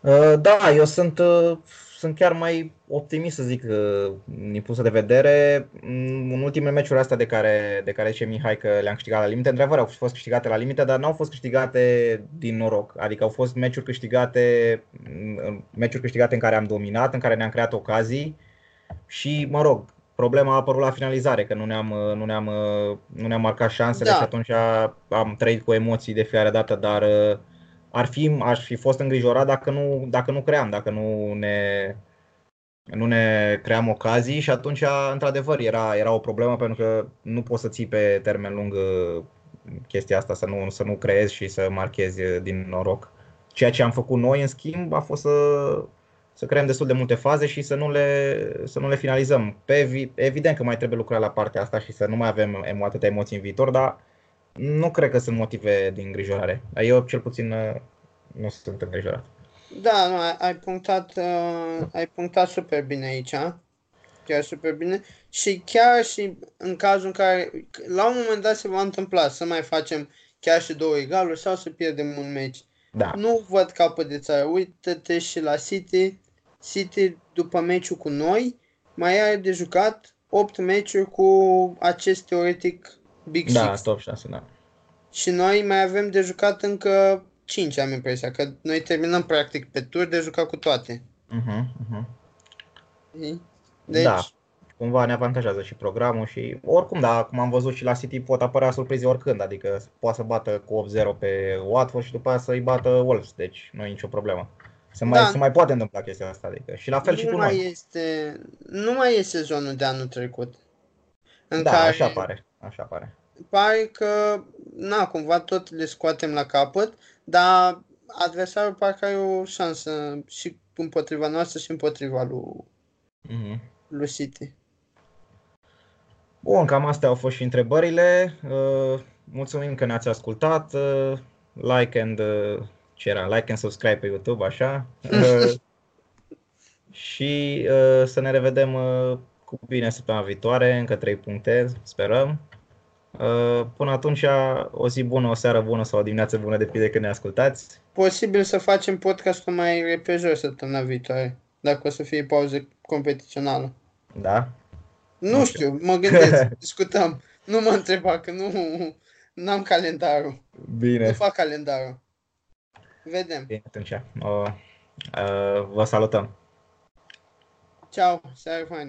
Uh, da, eu sunt, uh, sunt chiar mai optimist, să zic, uh, din punctul de vedere. În ultimele meciuri astea de care, de care zice Mihai că le-am câștigat la limite, într-adevăr au fost câștigate la limite, dar n-au fost câștigate din noroc. Adică au fost meciuri câștigate, meciuri câștigate în care am dominat, în care ne-am creat ocazii și, mă rog, problema a apărut la finalizare, că nu ne-am, nu ne-am, nu ne-am marcat șansele da. Și atunci am trăit cu emoții de fiecare dată, dar ar fi, aș fi fost îngrijorat dacă nu, dacă nu cream, dacă nu ne, nu ne cream ocazii și atunci, într-adevăr, era, era o problemă pentru că nu poți să ții pe termen lung chestia asta, să nu, să nu creezi și să marchezi din noroc. Ceea ce am făcut noi, în schimb, a fost să... să creăm destul de multe faze și să nu le, să nu le finalizăm. Pe, evident că mai trebuie lucrat la partea asta și să nu mai avem emo, atâtea emoții în viitor, dar nu cred că sunt motive de îngrijorare. Eu cel puțin nu sunt îngrijorat. Da, nu, ai, punctat, uh, ai punctat super bine aici. Chiar super bine. Și chiar și în cazul în care la un moment dat se va întâmpla să mai facem chiar și două egaluri sau să pierdem un meci. Da. Nu văd capăt de țară. Uită-te și la City. City, după meciul cu noi, mai are de jucat opt meciuri cu acest teoretic Big da, Six. Da, top șase, da. Și noi mai avem de jucat încă cinci, am impresia, că noi terminăm practic pe tur de jucat cu toate. Uh-huh, uh-huh. Deci... Da, cumva ne avantajează și programul și oricum, da, cum am văzut și la City pot apărea surprize oricând, adică poate să bată cu opt zero pe Watford și după aia să-i bată Wolves, deci nu e nicio problemă. Se mai, da. se mai poate întâmpla chestia asta, adică și la fel nu și cu mai noi. Este, nu mai e sezonul de anul trecut. În da, care așa pare, așa pare. Pare că, na, cumva tot le scoatem la capăt, dar adversarul parcă are o șansă și împotriva noastră și împotriva lui, mm-hmm. lui City. Bun, cam astea au fost și întrebările. Uh, mulțumim că ne-ați ascultat. Uh, like and... Uh, Ce era? Like and subscribe pe YouTube, așa. uh, și uh, să ne revedem uh, cu bine săptămâna viitoare, încă trei puncte, sperăm. Uh, până atunci, o zi bună, o seară bună sau o dimineață bună, depinde când ne ascultați. Posibil să facem podcastul mai repejos săptămâna viitoare, dacă o să fie pauză competițională. Da? Nu, nu știu, știu, mă gândesc, discutăm. Nu mă întreba, că nu n-am calendarul. Bine. Nu fac calendarul. Vedem. Bine, atunci. O, uh, vă salutăm. Ciao, seară faină.